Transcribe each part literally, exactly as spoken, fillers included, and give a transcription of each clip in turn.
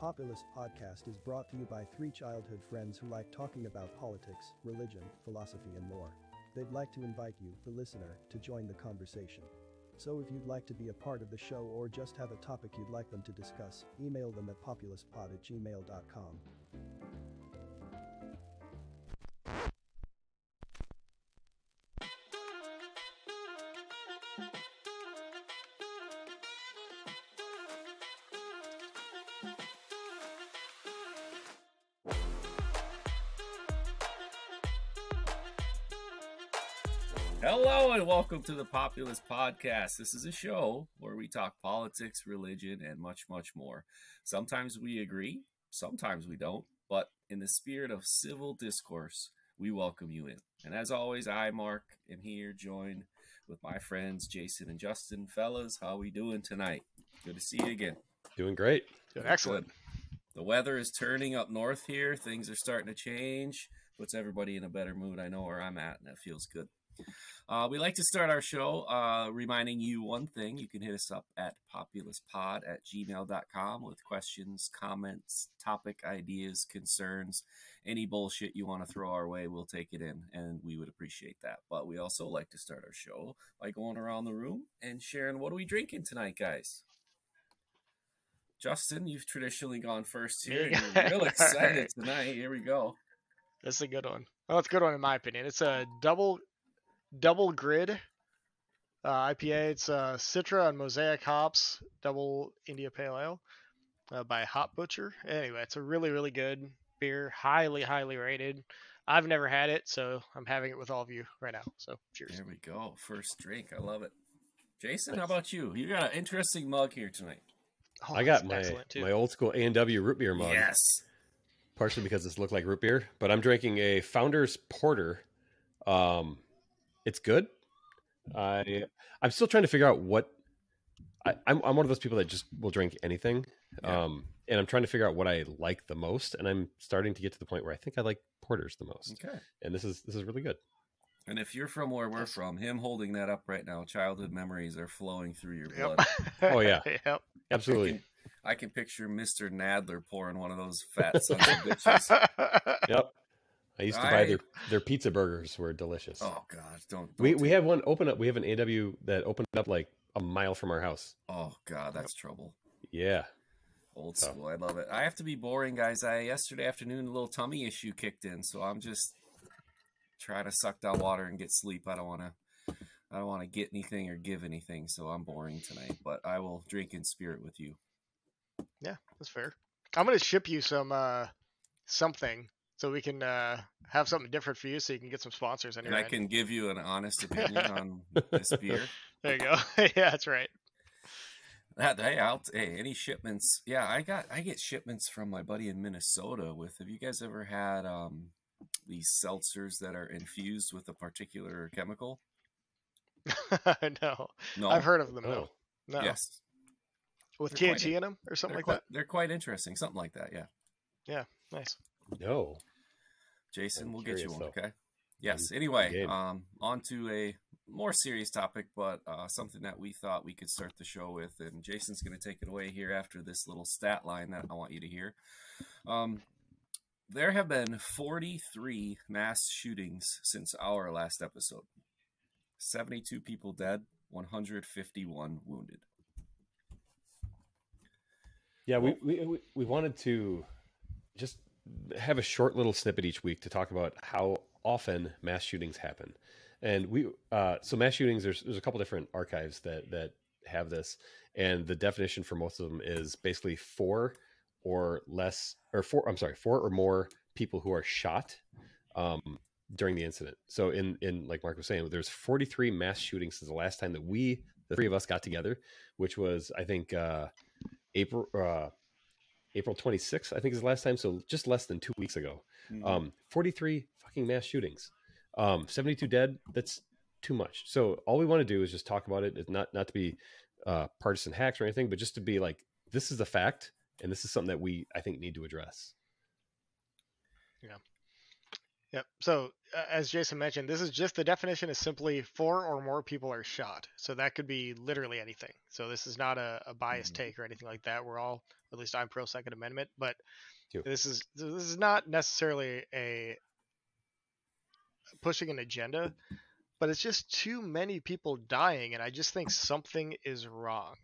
Populist Podcast is brought to you by three childhood friends who like talking about politics, religion, philosophy, and more. They'd like to invite you, the listener, to join the conversation. So if you'd like to be a part of the show or just have a topic you'd like them to discuss, email them at populistpod at gmail dot com. Hello and welcome to the Populist Podcast. This is a show where we talk politics, religion, and much, much more. Sometimes we agree, sometimes we don't, but in the spirit of civil discourse, we welcome you in. And as always, I, Mark, am here joined with my friends, Jason and Justin. Fellas, how we doing tonight? Good to see you again. Doing great. Doing excellent. Good. The weather is turning up north here. Things are starting to change. Puts everybody in a better mood. I know where I'm at, and that feels good. Uh, we like to start our show uh, reminding you one thing. You can hit us up at populistpod at gmail dot com with questions, comments, topic ideas, concerns, any bullshit you want to throw our way, we'll take it in, and we would appreciate that. But we also like to start our show by going around the room and sharing, what are we drinking tonight, guys? Justin, you've traditionally gone first here. You're real excited tonight. Here we go. That's a good one. Well, it's a good one in my opinion. It's a double... Double Grid uh, I P A. It's uh, Citra and Mosaic Hops, Double India Pale Ale uh, by Hop Butcher. Anyway, it's a really, really good beer. Highly, highly rated. I've never had it, so I'm having it with all of you right now. So cheers. There we go. First drink. I love it. Jason, how about you? You got an interesting mug here tonight. Oh, I got my, my old school A and W root beer mug. Yes. Partially because it's looked like root beer, but I'm drinking a Founders Porter. Um... It's good. I I'm still trying to figure out what I, I'm. I'm one of those people that just will drink anything, yeah. um, and I'm trying to figure out what I like the most. And I'm starting to get to the point where I think I like porters the most. Okay, and this is this is really good. And if you're from where we're from, him holding that up right now, childhood memories are flowing through your blood. Yep. Oh yeah, yep. Absolutely. I can, I can picture Mister Nadler pouring one of those fat sons of bitches. Yep. I used to I... buy their, their pizza burgers were delicious. Oh God, don't, don't we we have one open up. We have an A W that opened up like a mile from our house. Oh God, that's trouble. Yeah. Old school. Oh. I love it. I have to be boring, guys. I yesterday afternoon a little tummy issue kicked in, so I'm just trying to suck down water and get sleep. I don't wanna I don't wanna get anything or give anything, so I'm boring tonight. But I will drink in spirit with you. Yeah, that's fair. I'm gonna ship you some uh, something. So we can uh, have something different for you so you can get some sponsors. And I end. Can give you an honest opinion on this beer. There you go. Yeah, that's right. That, hey, I'll, hey, any shipments. Yeah, I got I get shipments from my buddy in Minnesota with, have you guys ever had um, these seltzers that are infused with a particular chemical? no. no. I've heard of them. No. no. Yes. With they're T H C quite, in them or something like quite, that? They're quite interesting. Something like that, yeah. Yeah, nice. No. Jason, I'm we'll curious, get you one, though. Okay? Yes. Anyway, um, on to a more serious topic, but uh, something that we thought we could start the show with. And Jason's going to take it away here after this little stat line that I want you to hear. Um, there have been forty-three mass shootings since our last episode. seventy-two people dead, one hundred fifty-one wounded. Yeah, we, we, we, we wanted to just... have a short little snippet each week to talk about how often mass shootings happen. And we, uh, so mass shootings, there's, there's a couple different archives that, that have this. And the definition for most of them is basically four or less, or four, I'm sorry, four or more people who are shot, um, during the incident. So in, in, like Mark was saying, there's forty-three mass shootings since the last time that we, the three of us got together, which was, I think, uh, April, uh, April twenty-sixth, I think is the last time. So just less than two weeks ago, mm-hmm. um, forty-three fucking mass shootings, um, seventy-two dead. That's too much. So all we want to do is just talk about it. It's not, not to be uh, partisan hacks or anything, but just to be like, this is a fact. And this is something that we, I think, need to address. Yeah. Yep. So uh, as Jason mentioned, this is just the definition is simply four or more people are shot. So that could be literally anything. So this is not a, a biased mm-hmm. take or anything like that. We're all, at least I'm pro Second Amendment, but Too. this is this is not necessarily a pushing an agenda, but it's just too many people dying. And I just think something is wrong.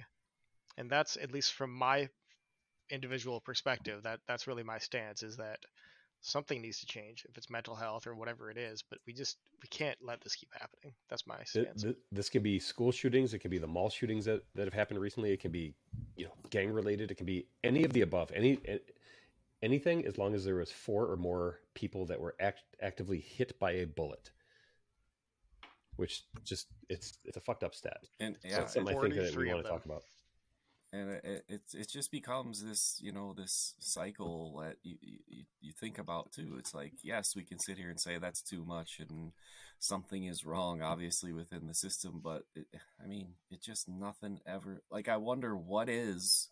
And that's, at least from my individual perspective, that that's really my stance, is that something needs to change, if it's mental health or whatever it is, but we just, we can't let this keep happening. That's my stance. This, this could be school shootings. It could be the mall shootings that, that have happened recently. It can be, you know, gang related. It can be any of the above, any, anything, as long as there was four or more people that were act, actively hit by a bullet, which just, it's, it's a fucked up stat. And yeah, so that's something I think that we want to talk about. And it, it it just becomes this, you know, this cycle that you, you you think about too. It's like, yes, we can sit here and say that's too much and something is wrong, obviously, within the system. But it, I mean, it just nothing ever. Like, I wonder what is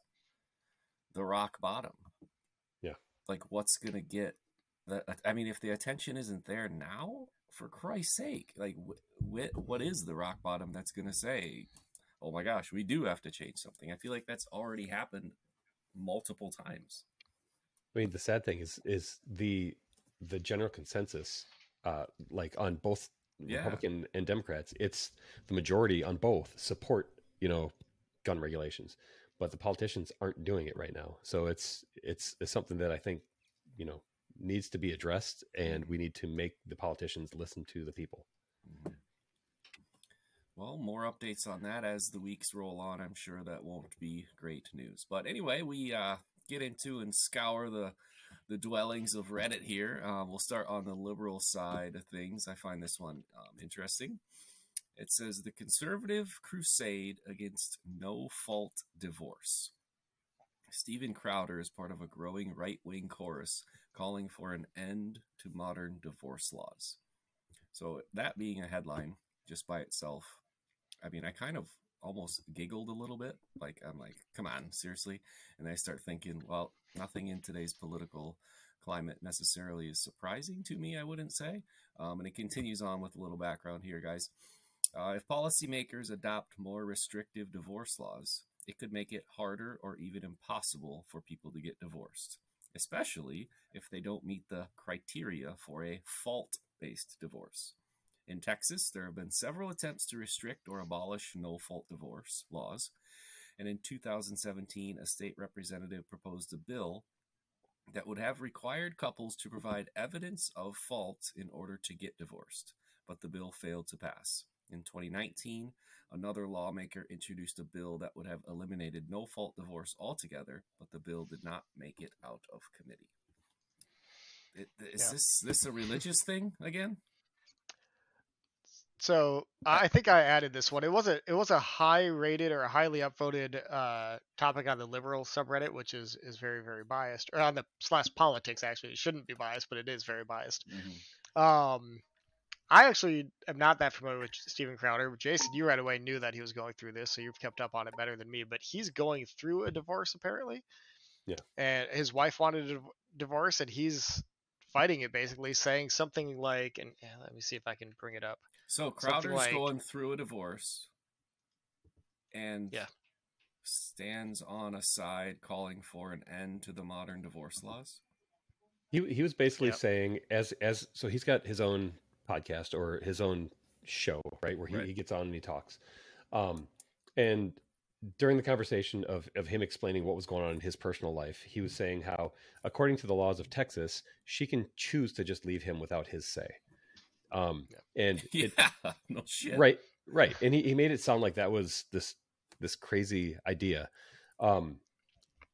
the rock bottom. Yeah. Like, what's gonna get the? I mean, if the attention isn't there now, for Christ's sake, like, what wh- what is the rock bottom that's gonna say, oh my gosh, we do have to change something? I feel like that's already happened multiple times. I mean, the sad thing is, is the, the general consensus, uh, like on both yeah. Republican and Democrats, it's the majority on both support, you know, gun regulations, but the politicians aren't doing it right now. So it's, it's, it's something that I think, you know, needs to be addressed, and we need to make the politicians listen to the people. Mm-hmm. Well, more updates on that as the weeks roll on. I'm sure that won't be great news. But anyway, we uh, get into and scour the the dwellings of Reddit here. Um, we'll start on the liberal side of things. I find this one um, interesting. It says, the conservative crusade against no-fault divorce. Stephen Crowder is part of a growing right-wing chorus calling for an end to modern divorce laws. So that being a headline just by itself, I mean, I kind of almost giggled a little bit. Like, I'm like, come on, seriously? And I start thinking, well, nothing in today's political climate necessarily is surprising to me, I wouldn't say. Um, and it continues on with a little background here, guys. Uh, if policymakers adopt more restrictive divorce laws, it could make it harder or even impossible for people to get divorced, especially if they don't meet the criteria for a fault-based divorce. In Texas, there have been several attempts to restrict or abolish no-fault divorce laws, and in two thousand seventeen, a state representative proposed a bill that would have required couples to provide evidence of fault in order to get divorced, but the bill failed to pass. In twenty nineteen, another lawmaker introduced a bill that would have eliminated no-fault divorce altogether, but the bill did not make it out of committee. It, is yeah. this, this a religious thing again? So I think I added this one. It was a it was a high rated or a highly upvoted uh, topic on the liberal subreddit, which is is very, very biased. Or on the slash politics, actually. It shouldn't be biased, but it is very biased. Mm-hmm. Um, I actually am not that familiar with Stephen Crowder. Jason, you right away knew that he was going through this, so you've kept up on it better than me. But he's going through a divorce, apparently. Yeah. And his wife wanted a divorce, and he's fighting it, basically, saying something like, and yeah, let me see if I can bring it up. So Crowder's like, going through a divorce and yeah. stands on a side calling for an end to the modern divorce laws. He he was basically yep. saying as as so he's got his own podcast or his own show, right, where he, right. he gets on and he talks. Um, and during the conversation of, of him explaining what was going on in his personal life, he was saying how, according to the laws of Texas, she can choose to just leave him without his say. Um, and yeah, it, no shit. Right, right. And he, he made it sound like that was this, this crazy idea. Um,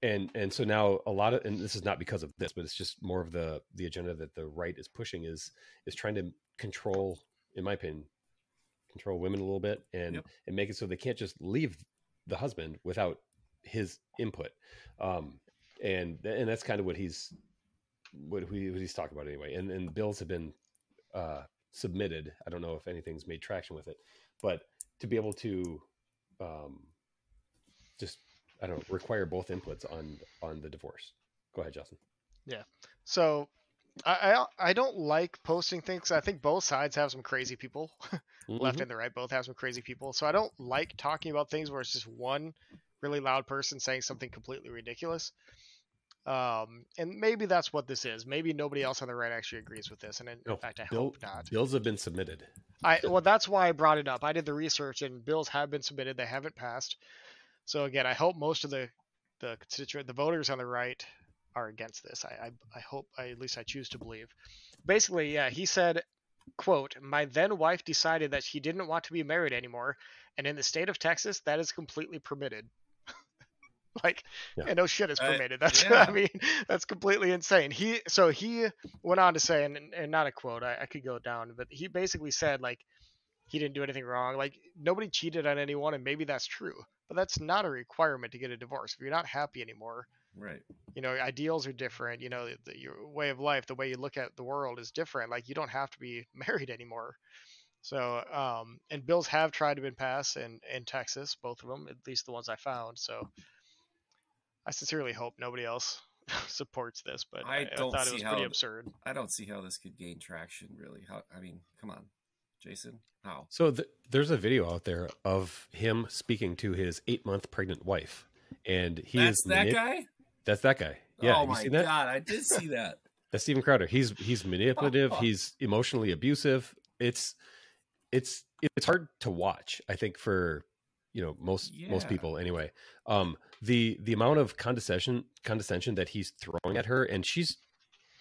and, and so now a lot of, and this is not because of this, but it's just more of the, the agenda that the right is pushing is, is trying to control, in my opinion, control women a little bit and, yep. and make it so they can't just leave the husband without his input. Um, and, and that's kind of what he's, what, he, what he's talking about anyway. And, and bills have been, uh, submitted. I don't know if anything's made traction with it, but to be able to um, just, I don't know, require both inputs on, on the divorce. Go ahead, Justin. Yeah. So I, I I don't like posting things. I think both sides have some crazy people, mm-hmm. left and the right both have some crazy people. So I don't like talking about things where it's just one really loud person saying something completely ridiculous. Um, and maybe that's what this is. Maybe nobody else on the right actually agrees with this. And in no, fact, I bill, hope not. Bills have been submitted. I well, that's why I brought it up. I did the research, and bills have been submitted. They haven't passed. So again, I hope most of the the constituent, the voters on the right, are against this. I, I I hope, I at least I choose to believe. Basically, yeah, he said, quote, "My then wife decided that she didn't want to be married anymore, and in the state of Texas, that is completely permitted." Like, yeah. yeah, no shit is permitted. I, that's yeah. I mean, that's completely insane. He so he went on to say, and, and not a quote, I, I could go down, but he basically said, like, he didn't do anything wrong. Like, nobody cheated on anyone, and maybe that's true, but that's not a requirement to get a divorce. If you're not happy anymore, right? You know, ideals are different. You know, the, your way of life, the way you look at the world is different. Like, you don't have to be married anymore. So, um, and bills have tried to been passed in in Texas, both of them, at least the ones I found. So, I sincerely hope nobody else supports this, but I, I don't thought see it was how, pretty absurd. I don't see how this could gain traction, really. How? I mean, come on, Jason. How? So th- there's a video out there of him speaking to his eight-month pregnant wife, and he that's is that mani- guy. That's that guy. Yeah. Oh my God, I did see that. That's Stephen Crowder. He's he's manipulative. He's emotionally abusive. It's it's it's hard to watch, I think, for, you know, most yeah. most people anyway. Um, the the amount of condescension condescension that he's throwing at her, and she's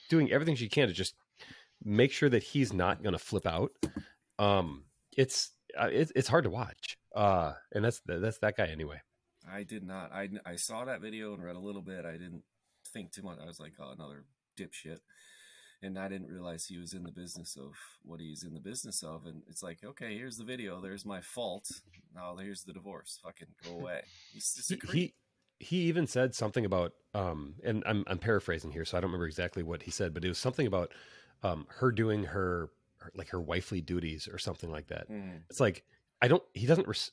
doing everything she can to just make sure that he's not going to flip out. Um, it's it's it's hard to watch. Uh, and that's that's that guy anyway. I did not. I, I saw that video and read a little bit. I didn't think too much. I was like, oh, another dipshit. And I didn't realize he was in the business of what he's in the business of. And it's like, okay, here's the video. There's my fault. Now here's the divorce. Fucking go away. He's just a creep. He, he even said something about, um, and I'm, I'm paraphrasing here, so I don't remember exactly what he said, but it was something about um, her doing her, her, like her wifely duties or something like that. Mm. It's like, I don't, he doesn't, res-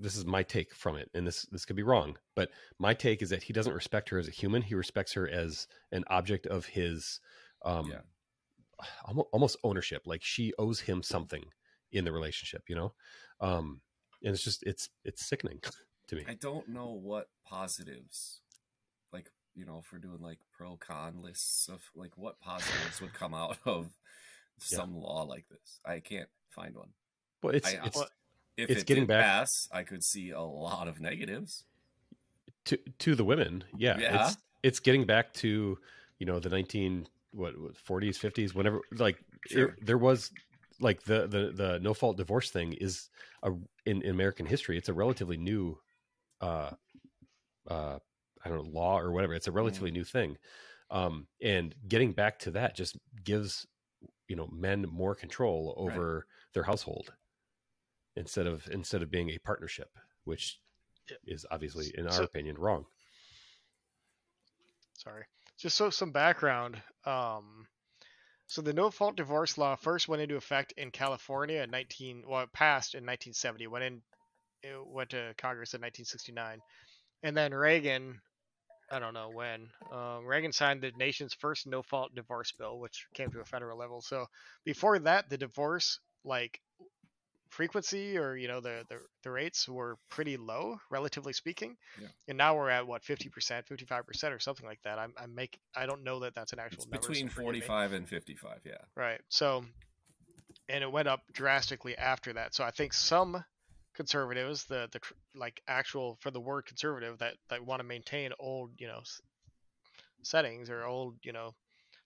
this is my take from it, and this this could be wrong, but my take is that he doesn't respect her as a human. He respects her as an object of his um yeah. almost ownership. Like, she owes him something in the relationship, you know. Um and it's just it's it's sickening to me. I don't know what positives, like, you know, if we're doing like pro con lists of like what positives would come out of some yeah. law like this. I can't find one. Well, it's I, it's well, If it's it getting back, pass, I could see a lot of negatives to to the women. Yeah, yeah. It's it's getting back to, you know, the nineteen what forties, fifties, whenever. Like, sure. it, there was like the, the the no fault divorce thing is a in, in American history. It's a relatively new, uh, uh, I don't know, law or whatever. It's a relatively mm-hmm. new thing, um, and getting back to that just gives, you know, men more control over right. their household. Instead of instead of being a partnership, which is obviously, in our so, opinion, wrong. Sorry, just so some background. Um, so the no-fault divorce law first went into effect in California in nineteen well, it passed in nineteen seventy. Went in, it went to Congress in nineteen sixty-nine, and then Reagan, I don't know when, um, Reagan signed the nation's first no-fault divorce bill, which came to a federal level. So before that, the divorce like. frequency or, you know, the, the the rates were pretty low, relatively speaking, yeah. and now we're at what, fifty percent, fifty-five percent or something like that. I'm, I'm make I don't know that that's an actual it's number between so forty-five and fifty-five, yeah, right. So, and it went up drastically after that. So I think some conservatives, the the like actual for the word conservative, that that want to maintain old, you know, settings or old, you know,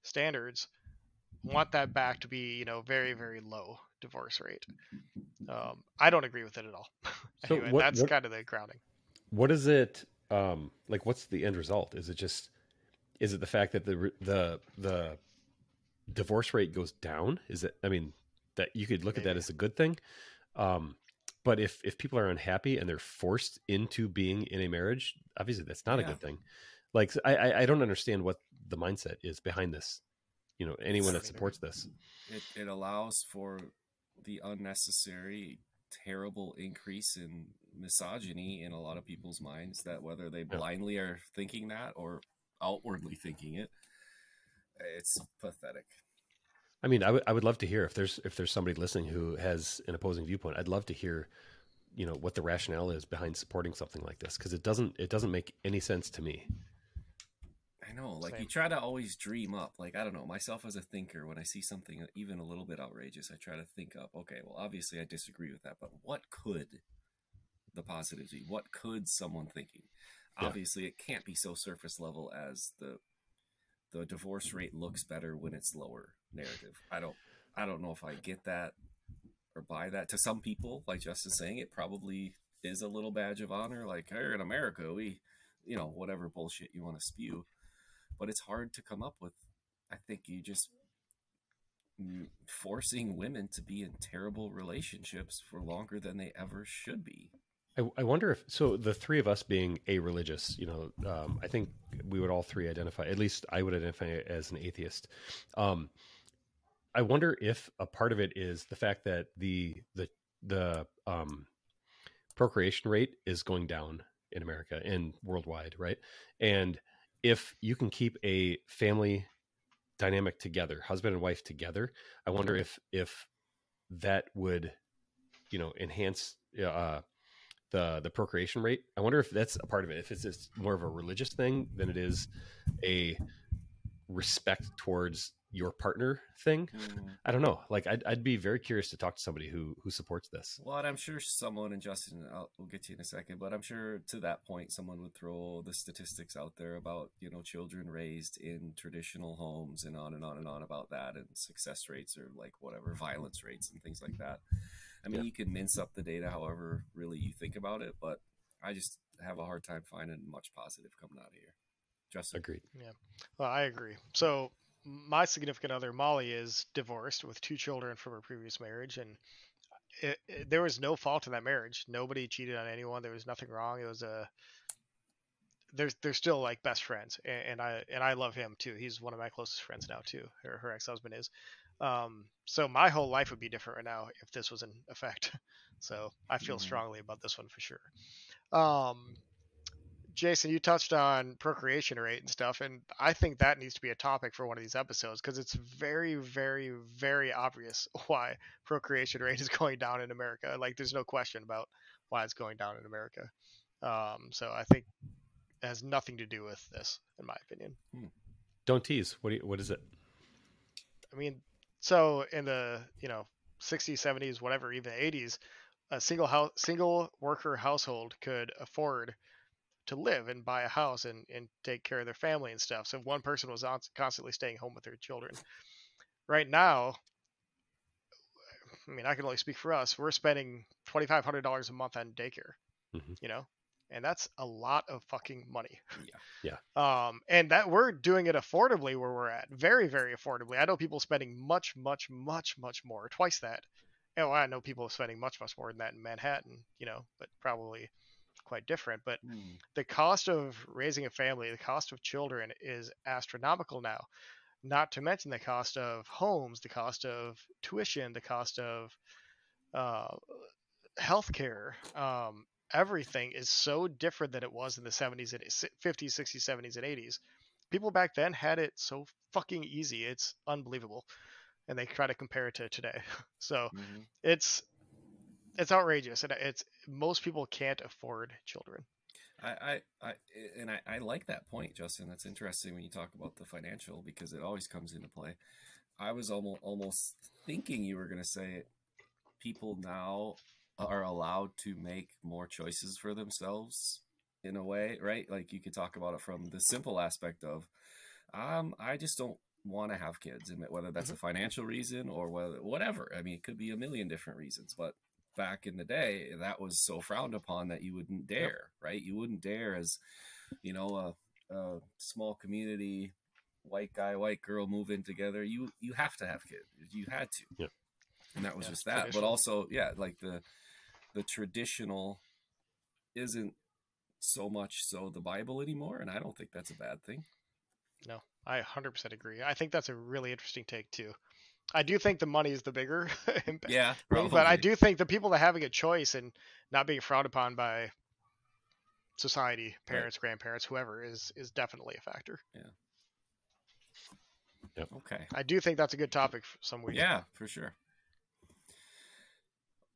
standards, want that back to be, you know, very very low divorce rate. Um, I don't agree with it at all. Anyway, so what, that's what, kind of the grounding. What is it? Um, like, what's the end result? Is it just, is it the fact that the, the, the divorce rate goes down? Is it, I mean, that you could look Maybe. at that as a good thing. Um, but if, if people are unhappy and they're forced into being in a marriage, obviously that's not yeah. a good thing. Like, I, I don't understand what the mindset is behind this. You know, anyone that supports this. It, it allows for the unnecessary, terrible increase in misogyny in a lot of people's minds, that whether they blindly are thinking that or outwardly thinking it, it's pathetic. I mean, I would I would love to hear if there's if there's somebody listening who has an opposing viewpoint. I'd love to hear, you know, what the rationale is behind supporting something like this, because it doesn't it doesn't make any sense to me. I know, like Same. You try to always dream up. Like, I don't know, myself as a thinker, when I see something even a little bit outrageous, I try to think up, okay, well, obviously I disagree with that, but what could the positives be? What could someone thinking? Yeah. Obviously, it can't be so surface level as the the divorce rate looks better when it's lower narrative. I don't I don't know if I get that or buy that. To some people, like Justin's saying, it probably is a little badge of honor. Like, here in America, we, you know, whatever bullshit you want to spew. But it's hard to come up with. I think you just forcing women to be in terrible relationships for longer than they ever should be. I, I wonder if, so the three of us being a-religious, you know, um, I think we would all three identify, at least I would identify as an atheist. Um, I wonder if a part of it is the fact that the, the, the um, procreation rate is going down in America and worldwide. Right. And if you can keep a family dynamic together, husband and wife together, I wonder if if that would, you know, enhance uh, the the procreation rate. I wonder if that's a part of it. If it's just more of a religious thing than it is a respect towards your partner thing. Mm. I don't know. Like, I'd, I'd be very curious to talk to somebody who who supports this. Well, and I'm sure someone, and Justin, I'll, we'll get to you in a second, but I'm sure to that point, someone would throw the statistics out there about, you know, children raised in traditional homes and on and on and on about that, and success rates or like whatever, violence rates and things like that. I mean, yeah. You can mince up the data however really you think about it, but I just have a hard time finding much positive coming out of here. Justin? Agreed. Yeah, well, I agree. So, my significant other, Molly, is divorced with two children from her previous marriage, and it, it, there was no fault in that marriage. Nobody cheated on anyone. There was nothing wrong. It was a they're they're still like best friends, and, and I and I love him too. He's one of my closest friends now too. Her, her ex-husband is. Um, so my whole life would be different right now if this was in effect. So I feel mm-hmm. strongly about this one for sure. Um, Jason, you touched on procreation rate and stuff, and I think that needs to be a topic for one of these episodes, because it's very, very, very obvious why procreation rate is going down in America. Like, there's no question about why it's going down in America. Um, so I think it has nothing to do with this, in my opinion. Don't tease. What do you, what is it? I mean, so in the, you know, sixties, seventies, whatever, even eighties, a single house, single worker household could afford to live and buy a house and, and take care of their family and stuff. So if one person was on, constantly staying home with their children, right now, I mean, I can only speak for us. We're spending twenty-five hundred dollars a month on daycare, mm-hmm. you know, and that's a lot of fucking money. Yeah. Yeah. Um, and that we're doing it affordably where we're at, very, very affordably. I know people spending much, much, much, much more, twice that. Oh, I know people spending much, much more than that in Manhattan, you know, but probably quite different. But mm. the cost of raising a family, the cost of children is astronomical now, not to mention the cost of homes, the cost of tuition, the cost of uh, healthcare. Um, everything is so different than it was in the seventies and fifties, sixties, seventies, and eighties. People back then had it so fucking easy. It's unbelievable. And they try to compare it to today. So mm-hmm. it's, It's outrageous, and it's most people can't afford children. I, I, I and I, I like that point, Justin. That's interesting when you talk about the financial, because it always comes into play. I was almost almost thinking you were going to say people now are allowed to make more choices for themselves in a way, right? Like, you could talk about it from the simple aspect of, um, I just don't want to have kids, and whether that's a financial reason or whether whatever. I mean, it could be a million different reasons, but back in the day, that was so frowned upon that you wouldn't dare, yep. right? You wouldn't dare, as, you know, a, a small community, white guy, white girl move in together. You you have to have kids. You had to. Yep. And that was yeah, just that. But also, yeah, like the the traditional isn't so much so the Bible anymore. And I don't think that's a bad thing. No, I one hundred percent agree. I think that's a really interesting take, too. I do think the money is the bigger impact. Yeah, probably. But I do think the people that having a choice and not being frowned upon by society, parents, right. grandparents, whoever, is is definitely a factor. Yeah. Yep. Okay. I do think that's a good topic for some week. Yeah, for sure.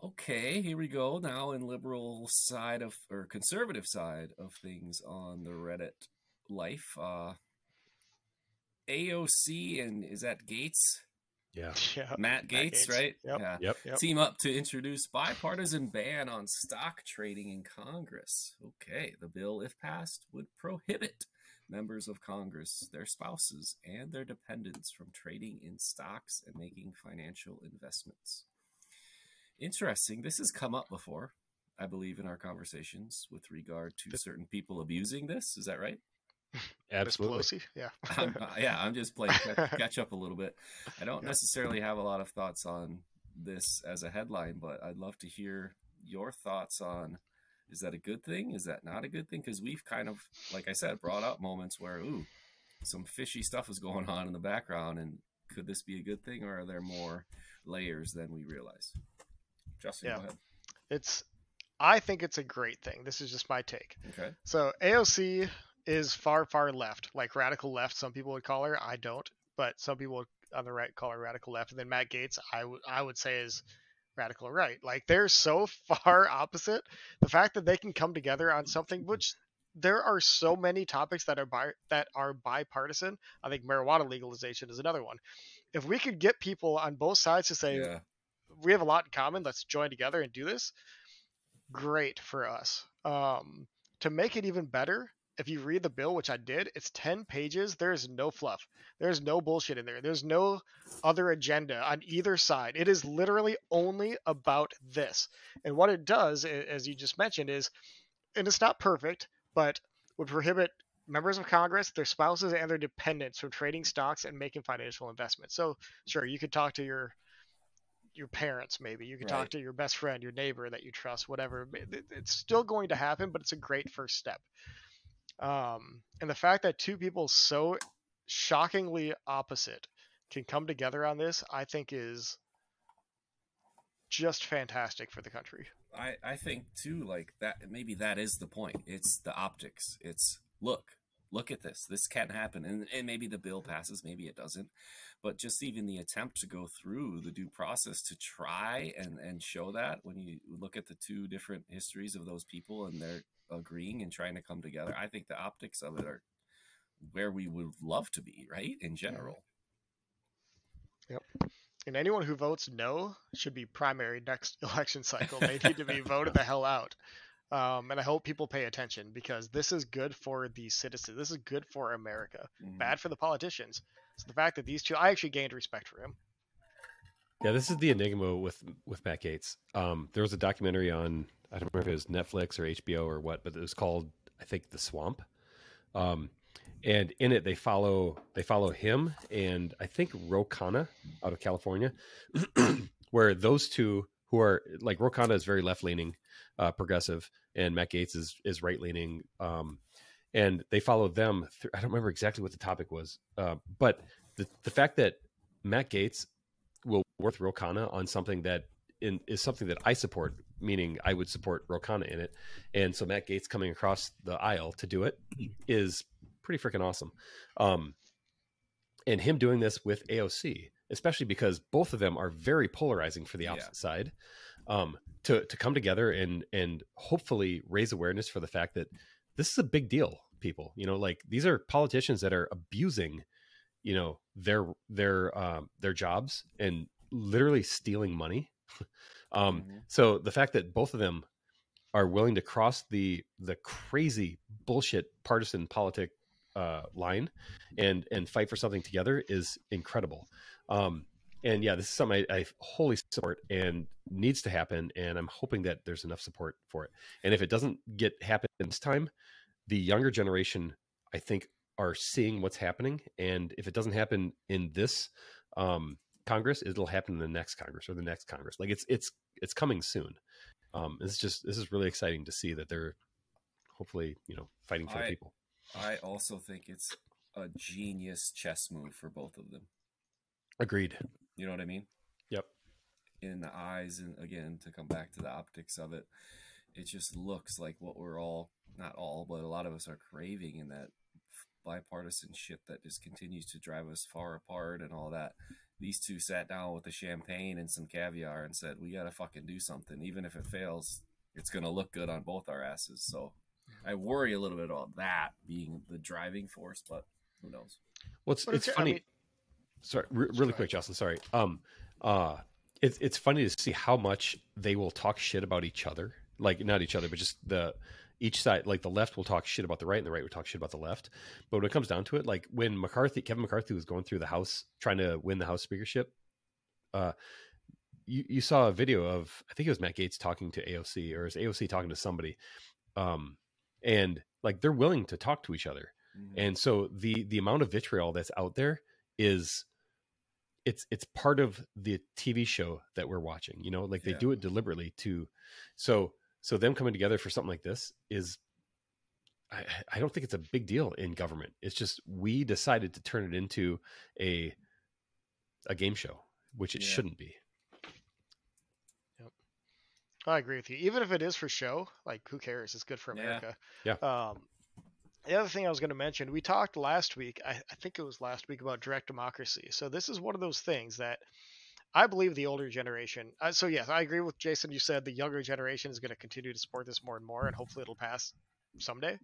Okay, here we go now in liberal side of, or conservative side of things on the Reddit life. Uh, A O C and is that Gaetz? Yeah. yeah. Matt Gaetz, Matt Gaetz, right? Yep. Yeah. Yep. Yep. Team up to introduce bipartisan ban on stock trading in Congress. Okay. The bill, if passed, would prohibit members of Congress, their spouses, and their dependents from trading in stocks and making financial investments. Interesting. This has come up before, I believe, in our conversations with regard to certain people abusing this. Is that right? Absolutely. Yeah. I'm, uh, yeah. I'm just playing catch, catch up a little bit. I don't yeah. necessarily have a lot of thoughts on this as a headline, but I'd love to hear your thoughts on, is that a good thing? Is that not a good thing? Because we've kind of, like I said, brought up moments where, ooh, some fishy stuff is going on in the background. And could this be a good thing, or are there more layers than we realize? Justin, yeah. go ahead. It's, I think it's a great thing. This is just my take. Okay. So A O C is far, far left, like radical left. Some people would call her. I don't, but some people on the right call her radical left. And then Matt Gaetz, I, w- I would say is radical right. Like they're so far opposite. The fact that they can come together on something, which there are so many topics that are bi- that are bipartisan. I think marijuana legalization is another one. If we could get people on both sides to say, yeah. we have a lot in common, let's join together and do this. Great for us. Um, to make it even better, if you read the bill, which I did, it's ten pages. There is no fluff. There's no bullshit in there. There's no other agenda on either side. It is literally only about this. And what it does, as you just mentioned, is, and it's not perfect, but would prohibit members of Congress, their spouses, and their dependents from trading stocks and making financial investments. So sure, you could talk to your your parents, maybe you can right. talk to your best friend, your neighbor that you trust, whatever. It's still going to happen, but it's a great first step. Um, and the fact that two people so shockingly opposite can come together on this, I think is just fantastic for the country. I, I think too, like that, maybe that is the point. It's the optics. It's look, look at this, this can happen. And, and maybe the bill passes, maybe it doesn't. But just even the attempt to go through the due process to try and, and show that when you look at the two different histories of those people and they're agreeing and trying to come together, I think the optics of it are where we would love to be, right? In general. Yep. And anyone who votes no should be primary next election cycle. They need to be voted the hell out. Um, and I hope people pay attention because this is good for the citizens. This is good for America. Mm-hmm. Bad for the politicians. So the fact that these two, I actually gained respect for him. Yeah, this is the enigma with with Matt Gaetz. Um, there was a documentary on, I don't remember if it was Netflix or H B O or what, but it was called, I think, The Swamp. Um, and in it, they follow they follow him and I think Ro Khanna out of California, where those two who are like Ro Khanna is very left leaning, uh, progressive, and Matt Gaetz is is right leaning. Um, And they followed them through, I don't remember exactly what the topic was, uh, but the, the fact that Matt Gaetz will work Ro Khanna on something that in, is something that I support, meaning I would support Ro Khanna in it. And so Matt Gaetz coming across the aisle to do it is pretty freaking awesome. Um, and him doing this with A O C, especially because both of them are very polarizing for the opposite yeah. side, um, to, to come together and, and hopefully raise awareness for the fact that this is a big deal, people, you know, like these are politicians that are abusing, you know, their, their, um, their jobs and literally stealing money. um, mm-hmm. So the fact that both of them are willing to cross the, the crazy bullshit partisan politic, uh, line and, and fight for something together is incredible. Um, and yeah, this is something I, I wholly support and needs to happen. And I'm hoping that there's enough support for it. And if it doesn't get happen this time, the younger generation, I think, are seeing what's happening. And if it doesn't happen in this um, Congress, it'll happen in the next Congress or the next Congress. Like it's it's it's coming soon. Um, it's just this is really exciting to see that they're hopefully, you know, fighting for I, the people. I also think it's a genius chess move for both of them. Agreed. You know what I mean? Yep. In the eyes, and again, to come back to the optics of it, it just looks like what we're all, not all, but a lot of us are craving in that bipartisan shit that just continues to drive us far apart and all that. These two sat down with a champagne and some caviar and said, we got to fucking do something. Even if it fails, it's going to look good on both our asses. So I worry a little bit about that being the driving force, but who knows? Well, it's, it's, it's funny. I mean, sorry, re- really sorry. quick, Justin. Sorry. Um, uh, it's, it's funny to see how much they will talk shit about each other. Like not each other, but just the each side, like the left will talk shit about the right and the right will talk shit about the left. But when it comes down to it, like when McCarthy, Kevin McCarthy was going through the House, trying to win the House speakership, uh, you, you saw a video of, I think it was Matt Gaetz talking to A O C, or is A O C talking to somebody. Um, and like, they're willing to talk to each other. Mm-hmm. And so the, the amount of vitriol that's out there is it's, it's part of the T V show that we're watching, you know, like they yeah. do it deliberately to, so So them coming together for something like this is, I, I don't think it's a big deal in government. It's just, we decided to turn it into a, a game show, which it yeah. shouldn't be. Yep, I agree with you. Even if it is for show, like who cares? It's good for America. Yeah. yeah. Um, the other thing I was going to mention, we talked last week, I, I think it was last week, about direct democracy. So this is one of those things that I believe the older generation. Uh, so, yes, I agree with Jason. You said the younger generation is going to continue to support this more and more, and hopefully it'll pass someday.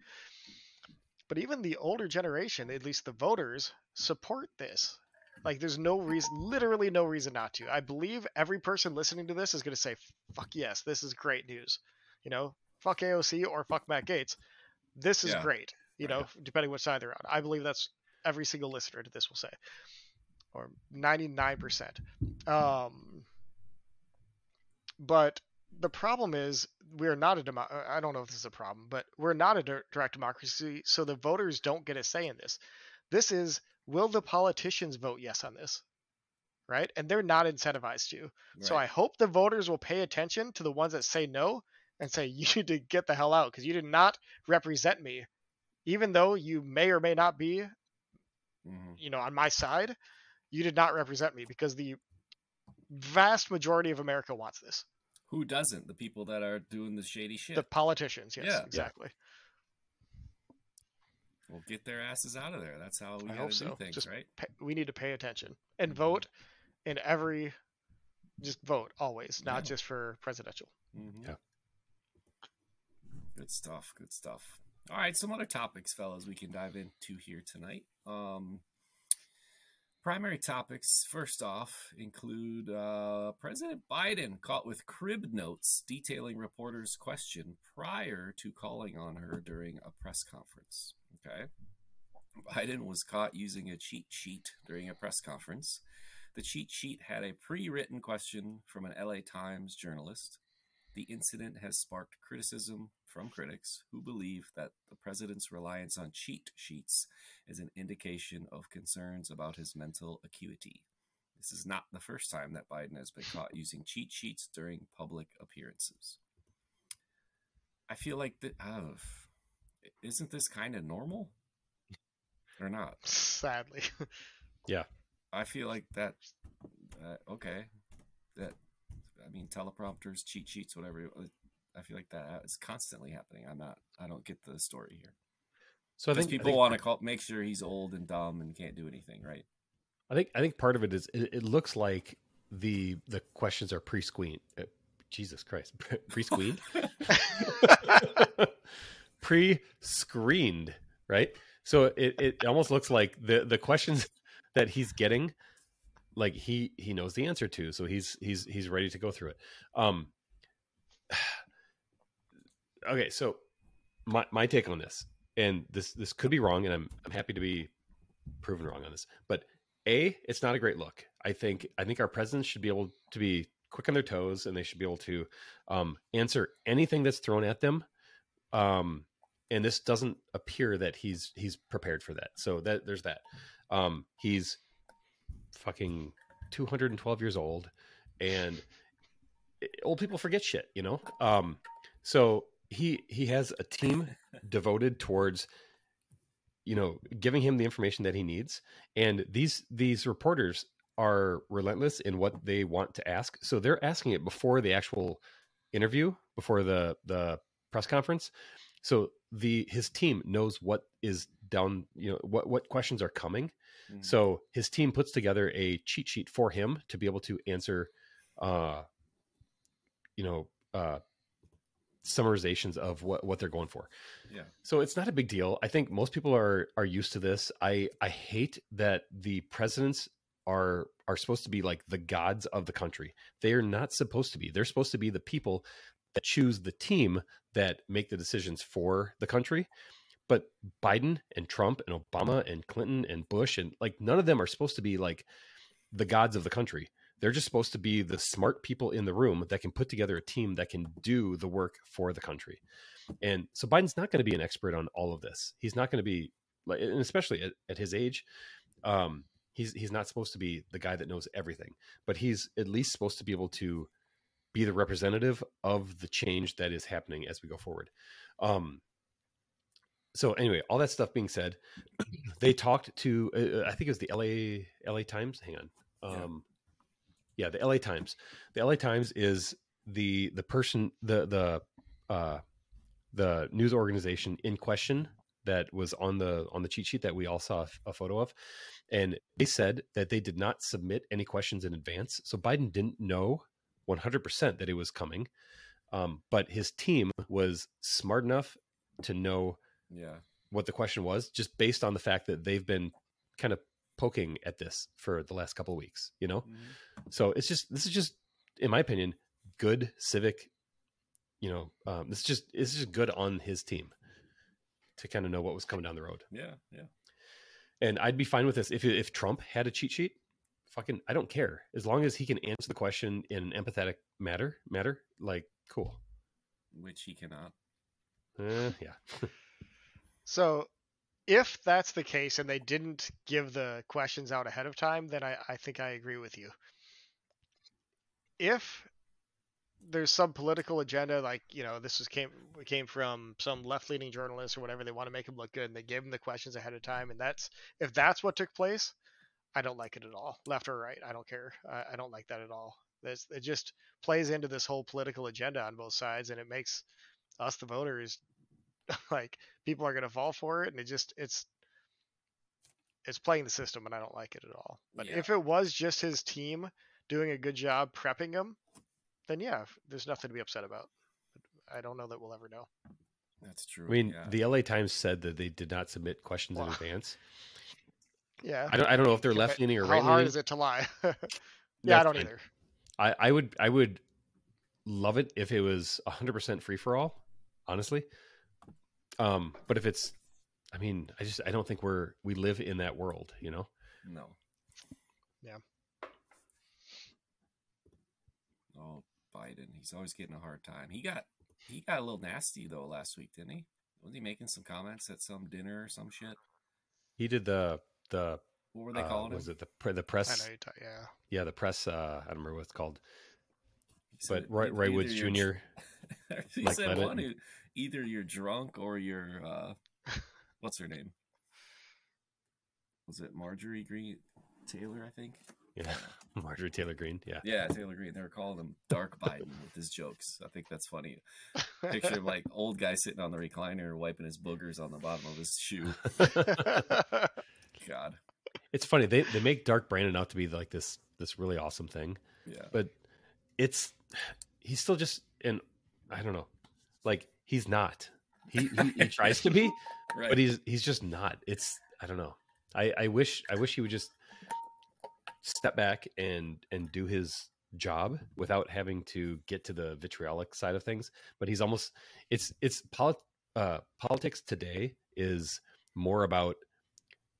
But even the older generation, at least the voters, support this. Like, there's no reason, literally no reason not to. I believe every person listening to this is going to say, fuck yes, this is great news. You know, fuck A O C or fuck Matt Gaetz. This is yeah. great, you right. know, depending which side they're on. I believe that's every single listener to this will say. Or ninety-nine percent. Um, but the problem is we're not a demo- I don't know if this is a problem, but we're not a direct democracy. So the voters don't get a say in this. This is, will the politicians vote yes on this? Right. And they're not incentivized to. Right. So I hope the voters will pay attention to the ones that say no and say, you need to get the hell out because you did not represent me, even though you may or may not be, mm-hmm. you know, on my side. You did not represent me because the vast majority of America wants this. Who doesn't? The people that are doing the shady shit. The politicians. Yes, yeah, exactly. Yeah. Well, get their asses out of there. That's how we gotta do so. things, just right? Pay, we need to pay attention and mm-hmm. vote in every, just vote always, not yeah. just for presidential. Mm-hmm. Yeah. Good stuff. Good stuff. All right. Some other topics, fellas, we can dive into here tonight. Um, Primary topics, first off, include uh, President Biden caught with crib notes detailing reporters' question prior to calling on her during a press conference. Okay, Biden was caught using a cheat sheet during a press conference. The cheat sheet had a pre-written question from an L A Times journalist. The incident has sparked criticism from critics who believe that the president's reliance on cheat sheets is an indication of concerns about his mental acuity. This is not the first time that Biden has been caught using cheat sheets during public appearances. I feel like, that, uh, isn't this kind of normal? Or not? Sadly. Yeah. I feel like that, uh, okay, that, I mean, teleprompters, cheat sheets, whatever. I feel like that is constantly happening. I'm not, I don't get the story here. So I think people want to call, make sure he's old and dumb and can't do anything. Right. I think, I think part of it is it, it looks like the, the questions are pre-screened. Uh, Jesus Christ. Pre-screened, pre-screened. Right. So it, it almost looks like the, the questions that he's getting, like he, he knows the answer to, so he's, he's, he's ready to go through it. Um, okay. So my, my take on this, and this, this could be wrong, and I'm, I'm happy to be proven wrong on this, but A, it's not a great look. I think, I think our presidents should be able to be quick on their toes, and they should be able to, um, answer anything that's thrown at them. Um, and this doesn't appear that he's, he's prepared for that. So that there's that, um, he's, fucking two hundred twelve years old, and old people forget shit, you know? Um, so he, he has a team devoted towards, you know, giving him the information that he needs. And these, these reporters are relentless in what they want to ask. So they're asking it before the actual interview, before the, the press conference. So the, his team knows what is down, you know, what, what questions are coming. Mm-hmm. So his team puts together a cheat sheet for him to be able to answer, uh, you know, uh, summarizations of what, what they're going for. Yeah. So it's not a big deal. I think most people are, are used to this. I, I hate that the presidents are, are supposed to be like the gods of the country. They are not supposed to be. They're supposed to be the people that choose the team that make the decisions for the country. But Biden and Trump and Obama and Clinton and Bush and like, none of them are supposed to be like the gods of the country. They're just supposed to be the smart people in the room that can put together a team that can do the work for the country. And so Biden's not going to be an expert on all of this. He's not going to be like, and especially at, at his age, um, he's, he's not supposed to be the guy that knows everything, but he's at least supposed to be able to be the representative of the change that is happening as we go forward. Um, So anyway, all that stuff being said, they talked to, uh, I think it was the L A, L A Times. Hang on. Um, yeah. yeah, the L A Times. The L A Times is the the person, the the uh, the news organization in question that was on the on the cheat sheet that we all saw a photo of. And they said that they did not submit any questions in advance. So Biden didn't know one hundred percent that it was coming. Um, but his team was smart enough to know yeah, what the question was, just based on the fact that they've been kind of poking at this for the last couple of weeks, you know? Mm-hmm. So it's just, this is just, in my opinion, good civic, you know, um, this is just, it's just good on his team to kind of know what was coming down the road. Yeah. Yeah. And I'd be fine with this. If, if Trump had a cheat sheet, fucking, I don't care. As long as he can answer the question in an empathetic matter, matter, like, cool. Which he cannot. Uh, yeah. So if that's the case and they didn't give the questions out ahead of time, then I, I think I agree with you. If there's some political agenda, like, you know, this was came came from some left-leaning journalist or whatever, they want to make him look good, and they gave him the questions ahead of time, and that's if that's what took place, I don't like it at all. Left or right, I don't care. I, I don't like that at all. It's, it just plays into this whole political agenda on both sides, and it makes us, the voters, like people are going to fall for it. And it just, it's, it's playing the system, and I don't like it at all. But yeah. If it was just his team doing a good job prepping him, then yeah, there's nothing to be upset about. But I don't know that we'll ever know. That's true. I mean, yeah. The L A Times said that they did not submit questions wow. in advance. Yeah. I don't, I don't know if they're left leaning or right leaning. How hard is it to lie? yeah, no, I don't I, either. I, I would, I would love it if it was a hundred percent free for all, honestly. Um, but if it's, I mean, I just, I don't think we're, we live in that world, you know? No. Yeah. Oh, Biden. He's always getting a hard time. He got, he got a little nasty though last week, didn't he? Wasn't he making some comments at some dinner or some shit? He did the, the, what were they uh, calling it? Was it the, the press? I know ta- yeah. Yeah. The press, uh, I don't remember what it's called, but Roy, Roy Woods Junior He like said one who, either you're drunk or you're, uh, what's her name? Was it Marjorie Green Taylor, I think? Yeah, Marjorie Taylor Greene, yeah. Yeah, Taylor Greene. They were calling him Dark Biden with his jokes. I think that's funny. Picture of, like, old guy sitting on the recliner wiping his boogers on the bottom of his shoe. God. It's funny. They they make Dark Brandon out to be, like, this this really awesome thing. Yeah. But it's, he's still just an, I don't know, like, he's not. He he, he tries to be, right. But he's he's just not. It's I don't know. I, I wish I wish he would just step back and and do his job without having to get to the vitriolic side of things. But he's almost it's it's polit, uh, politics today is more about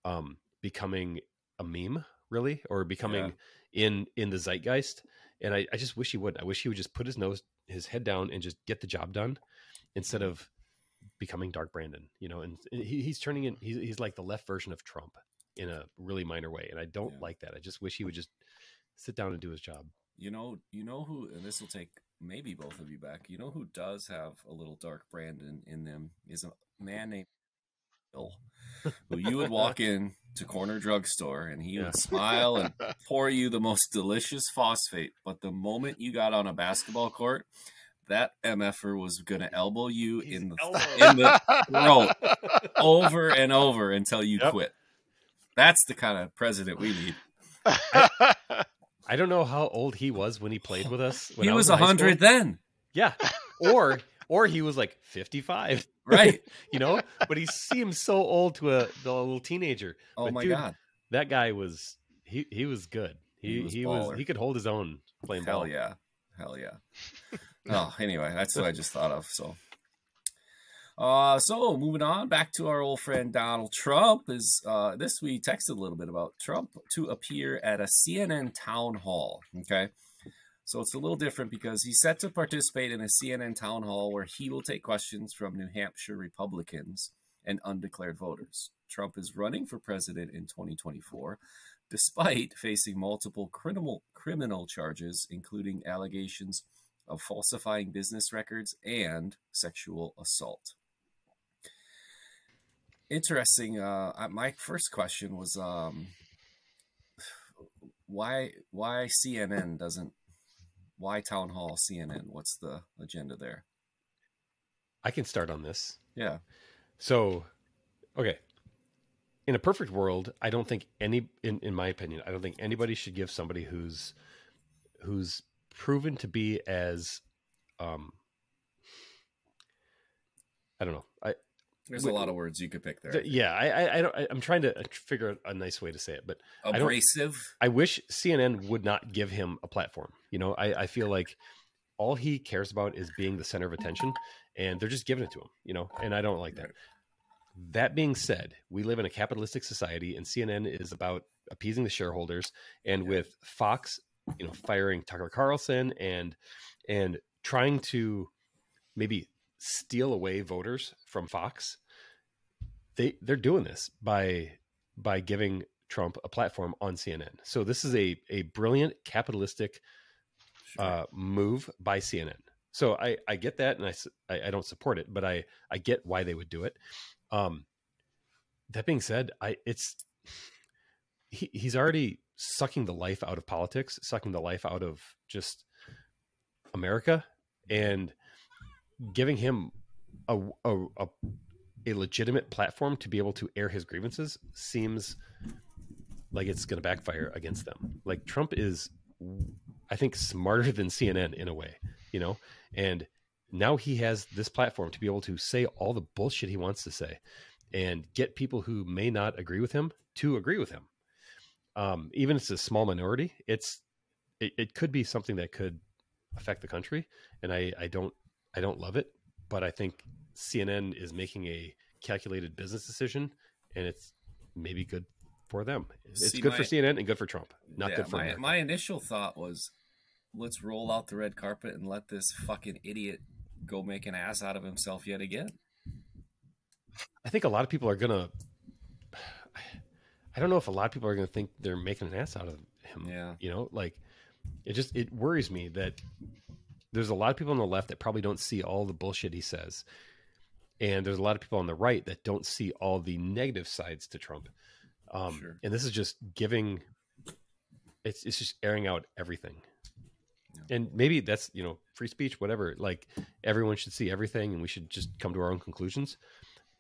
um, becoming a meme, really, or becoming yeah. in in the zeitgeist. And I, I just wish he wouldn't. I wish he would just put his nose. his head down and just get the job done instead of becoming Dark Brandon, you know, and he, he's turning in, he's, he's like the left version of Trump in a really minor way. And I don't yeah. like that. I just wish he would just sit down and do his job. You know, you know who, and this will take maybe both of you back. You know, who does have a little Dark Brandon in them is a man named Bill, who you would walk in to corner drugstore and he yeah. would smile and pour you the most delicious phosphate. But the moment you got on a basketball court, that mf'er was going to elbow you He's in the elbow. in the throat over and over until you yep. quit. That's the kind of president we need. I, I don't know how old he was when he played with us. When he I was, was one hundred then. Yeah. Or or he was like fifty-five. Right. You know? But he seems so old to a, to a little teenager. Oh, but my dude, God. That guy was, he, he was good. He he was, he, was he could hold his own playing Hell ball. Hell yeah. Hell yeah. Oh, anyway, that's what I just thought of. So, uh, so moving on back to our old friend Donald Trump is uh, this. We texted a little bit about Trump to appear at a C N N town hall. Okay, so it's a little different because he's set to participate in a C N N town hall where he will take questions from New Hampshire Republicans and undeclared voters. Trump is running for president in twenty twenty-four. Despite facing multiple criminal criminal charges, including allegations of falsifying business records and sexual assault. Interesting. Uh, my first question was um, why why C N N doesn't why town hall C N N? What's the agenda there? I can start on this. Yeah. So, okay. In a perfect world, I don't think any, in, in my opinion, I don't think anybody should give somebody who's, who's proven to be as, um, I don't know. I, There's we, a lot of words you could pick there. Th- yeah. I, I, I don't, I, I'm trying to figure out a nice way to say it, but abrasive. I, I wish C N N would not give him a platform. You know, I, I feel like all he cares about is being the center of attention and they're just giving it to him, you know, and I don't like that. Right. That being said, we live in a capitalistic society and C N N is about appeasing the shareholders. And with Fox, you know, firing Tucker Carlson and, and trying to maybe steal away voters from Fox, they they're doing this by, by giving Trump a platform on C N N. So this is a, a brilliant capitalistic sure. uh, move by C N N. So I, I get that and I, I, I don't support it, but I, I get why they would do it. Um, that being said, I, it's, he, he's already sucking the life out of politics, sucking the life out of just America and giving him a, a, a, a legitimate platform to be able to air his grievances seems like it's going to backfire against them. Like Trump is, I think, smarter than C N N in a way, you know, and now he has this platform to be able to say all the bullshit he wants to say and get people who may not agree with him to agree with him. Um, even if it's a small minority, it's, it, it could be something that could affect the country. And I, I don't, I don't love it, but I think C N N is making a calculated business decision and it's maybe good for them. It's See, good my, for C N N and good for Trump, not yeah, good for my, America. My initial thought was, let's roll out the red carpet and let this fucking idiot go make an ass out of himself yet again. I think a lot of people are gonna I don't know if a lot of people are gonna think they're making an ass out of him. Yeah. You know, like it just it worries me that there's a lot of people on the left that probably don't see all the bullshit he says. And there's a lot of people on the right that don't see all the negative sides to Trump. Um sure. And this is just giving it's it's just airing out everything. And maybe that's, you know, free speech, whatever, like everyone should see everything and we should just come to our own conclusions.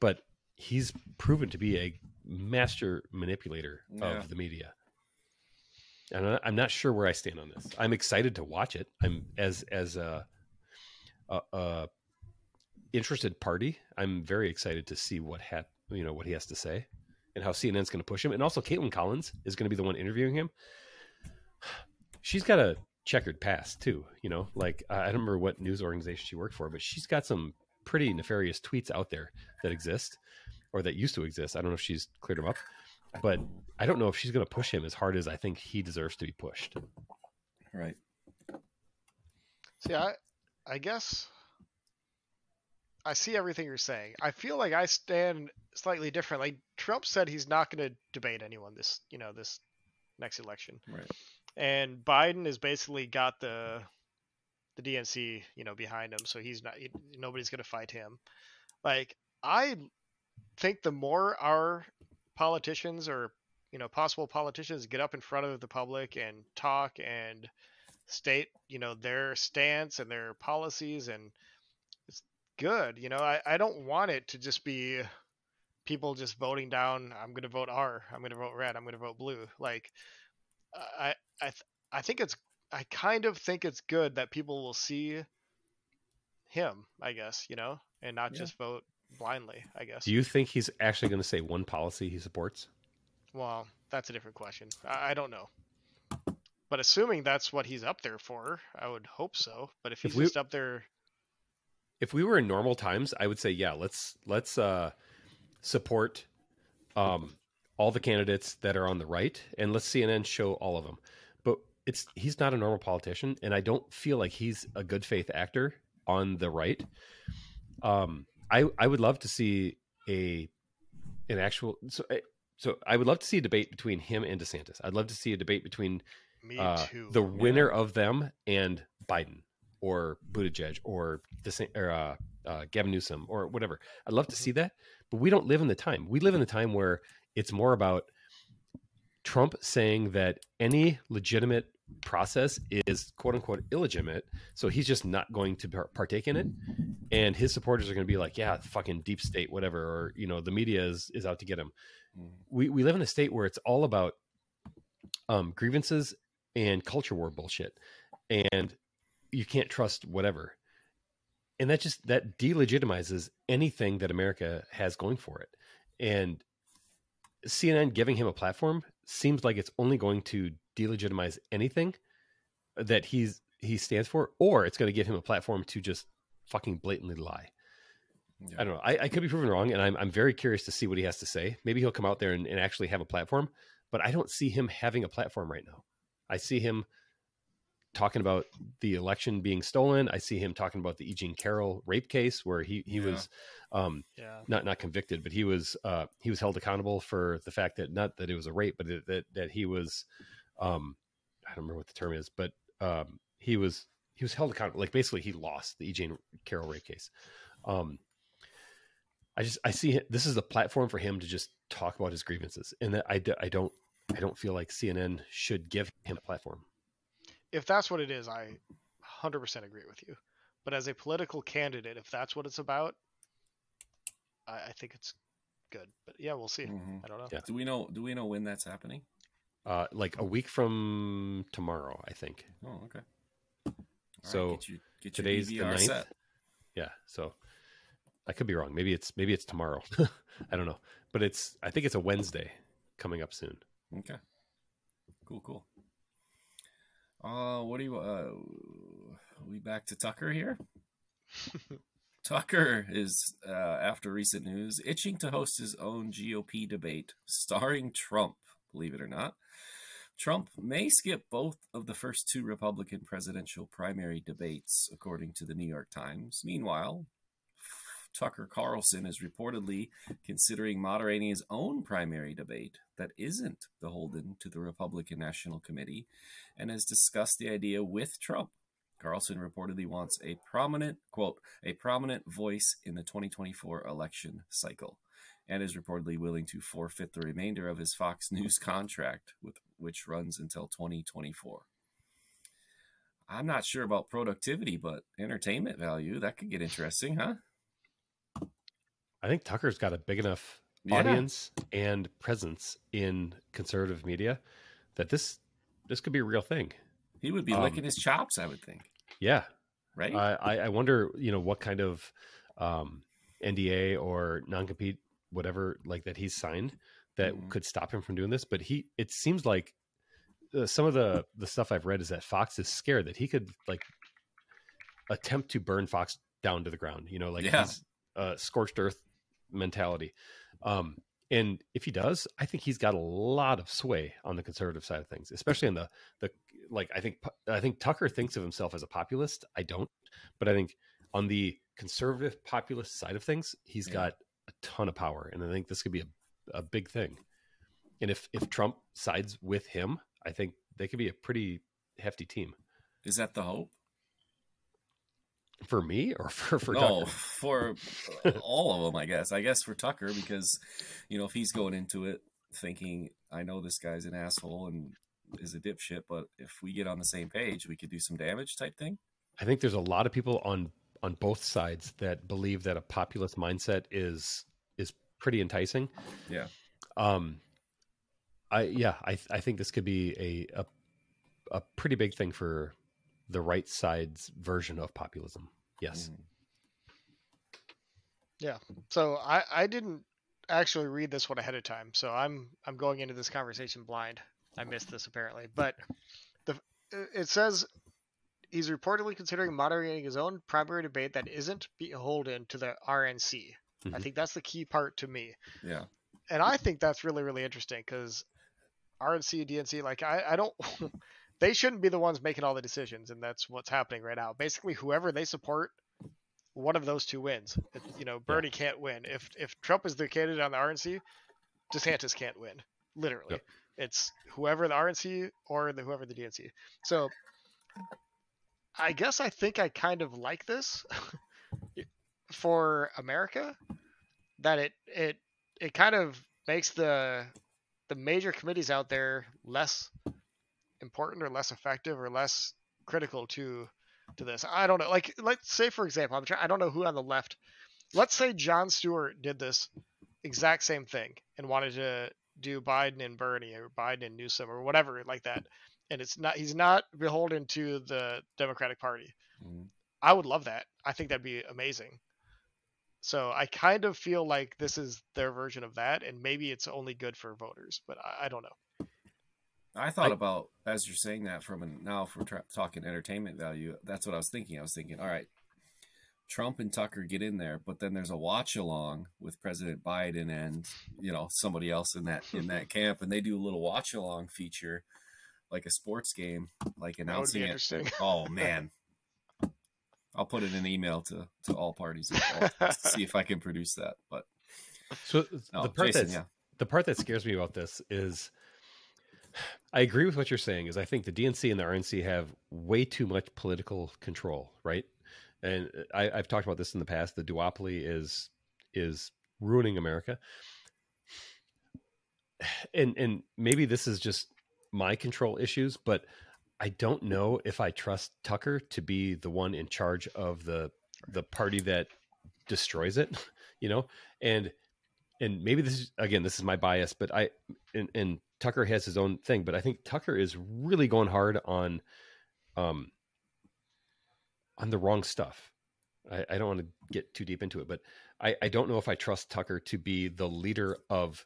But he's proven to be a master manipulator yeah. of the media. And I'm not sure where I stand on this. I'm excited to watch it. I'm as, as a, a, a interested party. I'm very excited to see what, ha- you know, what he has to say and how C N N's going to push him. And also Caitlin Collins is going to be the one interviewing him. She's got a checkered past too, you know, like I don't remember what news organization she worked for, but she's got some pretty nefarious tweets out there that exist or that used to exist. I don't know if she's cleared them up, but I don't know if she's going to push him as hard as I think he deserves to be pushed. Right. See, I, I guess I see everything you're saying. I feel like I stand slightly different. Like Trump said, he's not going to debate anyone this, you know, this next election. Right. And Biden has basically got the the D N C, you know, behind him, so he's not he, nobody's going to fight him. Like I think the more our politicians or you know possible politicians get up in front of the public and talk and state, you know, their stance and their policies, and it's good. You know, I, I don't want it to just be people just voting down, I'm going to vote R, I'm going to vote red, I'm going to vote blue. Like, I, I, th- I think it's, I kind of think it's good that people will see him, I guess, you know, and not yeah. just vote blindly, I guess. Do you think he's actually going to say one policy he supports? Well, that's a different question. I, I don't know. But assuming that's what he's up there for, I would hope so. But if he's if we, just up there, if we were in normal times, I would say, yeah, let's let's uh, support um, all the candidates that are on the right, and let's C N N show all of them. But it's he's not a normal politician, and I don't feel like he's a good faith actor on the right. Um, I I would love to see a an actual so so I would love to see a debate between him and DeSantis. I'd love to see a debate between. Me uh, too. The man. winner of them and Biden or Buttigieg or the or uh, uh, Gavin Newsom or whatever. I'd love to see that, but we don't live in the time. We live in the time where it's more about Trump saying that any legitimate process is quote unquote illegitimate, so he's just not going to partake in it, and his supporters are going to be like, yeah, fucking deep state, whatever, or you know, the media is is out to get him. We we live in a state where it's all about um, grievances. And culture war bullshit, and you can't trust whatever, and that just that delegitimizes anything that America has going for it. And C N N giving him a platform seems like it's only going to delegitimize anything that he's he stands for, or it's going to give him a platform to just fucking blatantly lie. Yeah. I don't know. I, I could be proven wrong, and I'm I'm very curious to see what he has to say. Maybe he'll come out there and, and actually have a platform, but I don't see him having a platform right now. I see him talking about the election being stolen. I see him talking about the E. Jean Carroll rape case where he, he yeah. was um, yeah. not not convicted, but he was uh, he was held accountable for the fact that not that it was a rape, but that that he was um, I don't remember what the term is, but um, he was he was held accountable. Like basically, he lost the E. Jean Carroll rape case. Um, I just I see this is the platform for him to just talk about his grievances, and that I I don't. I don't feel like C N N should give him a platform. If that's what it is, I one hundred percent agree with you. But as a political candidate, if that's what it's about, I, I think it's good. But yeah, we'll see. Mm-hmm. I don't know. Yeah. Do we know? Do we know when that's happening? Uh, like a week from tomorrow, I think. Oh, okay. All so right, get you, get your today's D V R the ninth. Set. Yeah. So I could be wrong. Maybe it's maybe it's tomorrow. I don't know. But it's I think it's a Wednesday coming up soon. Okay. Cool, cool. Uh, what do you, uh, are we back to Tucker here? Tucker is, uh, after recent news, itching to host his own G O P debate starring Trump, believe it or not. Trump may skip both of the first two Republican presidential primary debates, according to the New York Times. Meanwhile, Tucker Carlson is reportedly considering moderating his own primary debate that isn't beholden to the Republican National Committee and has discussed the idea with Trump. Carlson reportedly wants a prominent, quote, a prominent voice in the twenty twenty-four election cycle and is reportedly willing to forfeit the remainder of his Fox News contract, with, which runs until twenty twenty-four. I'm not sure about productivity, but entertainment value, that could get interesting, huh? I think Tucker's got a big enough yeah. audience and presence in conservative media that this this could be a real thing. He would be um, licking his chops, I would think. Yeah. Right? I, I wonder, you know, what kind of um, N D A or non-compete, whatever, like that he's signed that mm-hmm. could stop him from doing this. But he, it seems like uh, some of the, the stuff I've read is that Fox is scared that he could, like, attempt to burn Fox down to the ground. You know, like yeah. he's uh, scorched earth mentality. Um, and if he does, I think he's got a lot of sway on the conservative side of things, especially in the, the, like, I think, I think Tucker thinks of himself as a populist. I don't, but I think on the conservative populist side of things, he's yeah. got a ton of power. And I think this could be a, a big thing. And if, if Trump sides with him, I think they could be a pretty hefty team. Is that the hope? For me or for, for no, Tucker? For all of them, I guess. I guess for Tucker, because, you know, if he's going into it thinking, I know this guy's an asshole and is a dipshit, but if we get on the same page, we could do some damage type thing. I think there's a lot of people on on both sides that believe that a populist mindset is is pretty enticing. Yeah. Um. I yeah. I I think this could be a a, a pretty big thing for the right side's version of populism. Yes. Mm. Yeah. So I, I didn't actually read this one ahead of time. So I'm I'm going into this conversation blind. I missed this apparently, but the it says he's reportedly considering moderating his own primary debate that isn't beholden to the R N C. Mm-hmm. I think that's the key part to me. Yeah. And I think that's really, really interesting because R N C, D N C, like I, I don't, they shouldn't be the ones making all the decisions. And that's what's happening right now. Basically, whoever they support, one of those two wins. It, you know, Bernie yeah. can't win. If if Trump is the candidate on the R N C, DeSantis can't win. Literally. Yep. It's whoever the R N C or the whoever the D N C. So I guess I think I kind of like this for America, that it it it kind of makes the the major committees out there less important or less effective or less critical to to this. I don't know. Like, let's say, for example, I'm trying, I don't know who on the left. Let's say Jon Stewart did this exact same thing and wanted to do Biden and Bernie or Biden and Newsom or whatever like that. And it's not, he's not beholden to the Democratic Party. Mm-hmm. I would love that. I think that'd be amazing. So I kind of feel like this is their version of that. And maybe it's only good for voters, but I, I don't know. I thought I, about, as you're saying that from an, now from tra- talking entertainment value, that's what I was thinking. I was thinking, all right, Trump and Tucker get in there, but then there's a watch along with President Biden and, you know, somebody else in that, in that camp. And they do a little watch along feature, like a sports game, like announcing it. Oh man. I'll put in an email to, to all parties to see if I can produce that. But so no, the part Jason, yeah. the part that scares me about this is, I agree with what you're saying, is I think the D N C and the R N C have way too much political control, right? And I, I've talked about this in the past. The duopoly is is ruining America. And and maybe this is just my control issues, but I don't know if I trust Tucker to be the one in charge of the the party that destroys it, you know? And and maybe this is, again, this is my bias, but I and, and Tucker has his own thing, but I think Tucker is really going hard on um on the wrong stuff. I, I don't want to get too deep into it, but I, I don't know if I trust Tucker to be the leader of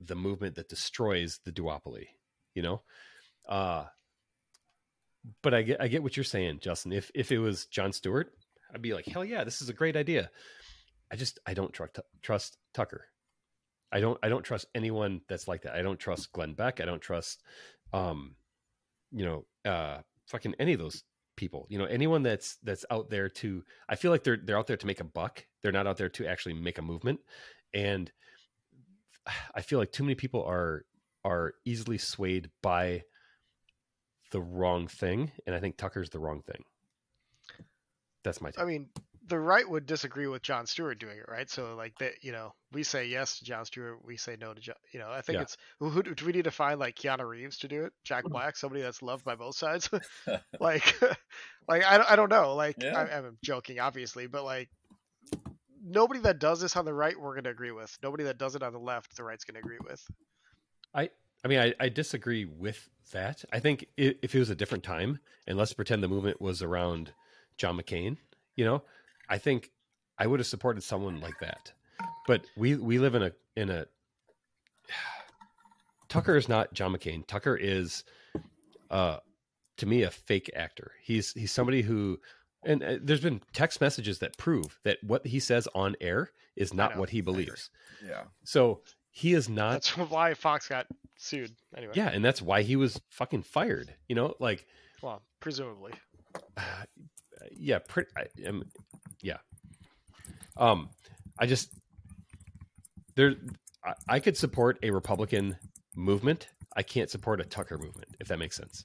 the movement that destroys the duopoly, you know? Uh, but I get, I get what you're saying, Justin. If, if it was Jon Stewart, I'd be like, hell yeah, this is a great idea. I just, I don't tr- trust Tucker. I don't, I don't trust anyone that's like that. I don't trust Glenn Beck. I don't trust, um, you know, uh, fucking any of those people, you know, anyone that's, that's out there to, I feel like they're, they're out there to make a buck. They're not out there to actually make a movement. And I feel like too many people are, are easily swayed by the wrong thing. And I think Tucker's the wrong thing. That's my take. I mean, the right would disagree with Jon Stewart doing it, right? So, like, that, you know, we say yes to Jon Stewart, we say no to John, you know, I think yeah. it's, who do we need to find, like, Keanu Reeves to do it? Jack Black, somebody that's loved by both sides? like, like I, I don't know. Like, yeah. I, I'm joking, obviously, but, like, nobody that does this on the right, we're going to agree with. Nobody that does it on the left, the right's going to agree with. I, I mean, I, I disagree with that. I think if it was a different time, and let's pretend the movement was around John McCain, you know, I think I would have supported someone like that, but we, we live in a, in a, Tucker is not John McCain. Tucker is, uh, to me, a fake actor. He's, he's somebody who, and uh, there's been text messages that prove that what he says on air is not what he believes. Yeah. So he is not. That's why Fox got sued anyway. Yeah. And that's why he was fucking fired, you know, like, well, presumably. Uh, yeah. Pretty, I, I mean, yeah. Um, I just, there, I, I could support a Republican movement. I can't support a Tucker movement, if that makes sense.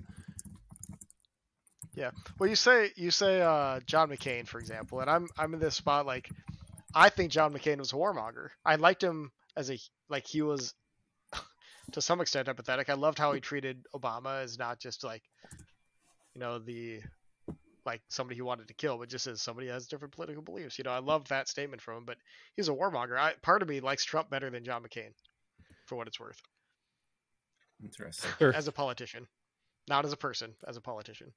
Yeah. Well, you say, you say, uh, John McCain, for example, and I'm, I'm in this spot. Like, I think John McCain was a warmonger. I liked him as a, like he was, to some extent empathetic. I loved how he treated Obama as not just like, you know, the like somebody he wanted to kill, but just as somebody that has different political beliefs. You know, I loved that statement from him, but he's a warmonger. I, part of me likes Trump better than John McCain, for what it's worth. Interesting. As a politician, not as a person, as a politician.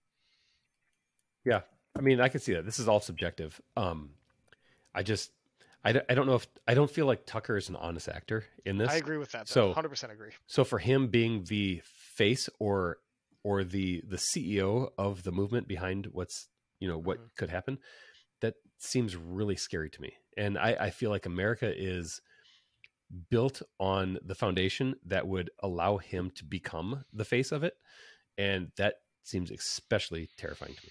Yeah. I mean, I can see that. This is all subjective. Um, I just, I don't, I don't know if, I don't feel like Tucker is an honest actor in this. I agree with that. Though. So one hundred percent agree. So for him being the face or, or the, the C E O of the movement behind what's, you know, what mm-hmm. could happen, that seems really scary to me. And I, I feel like America is built on the foundation that would allow him to become the face of it. And that seems especially terrifying to me.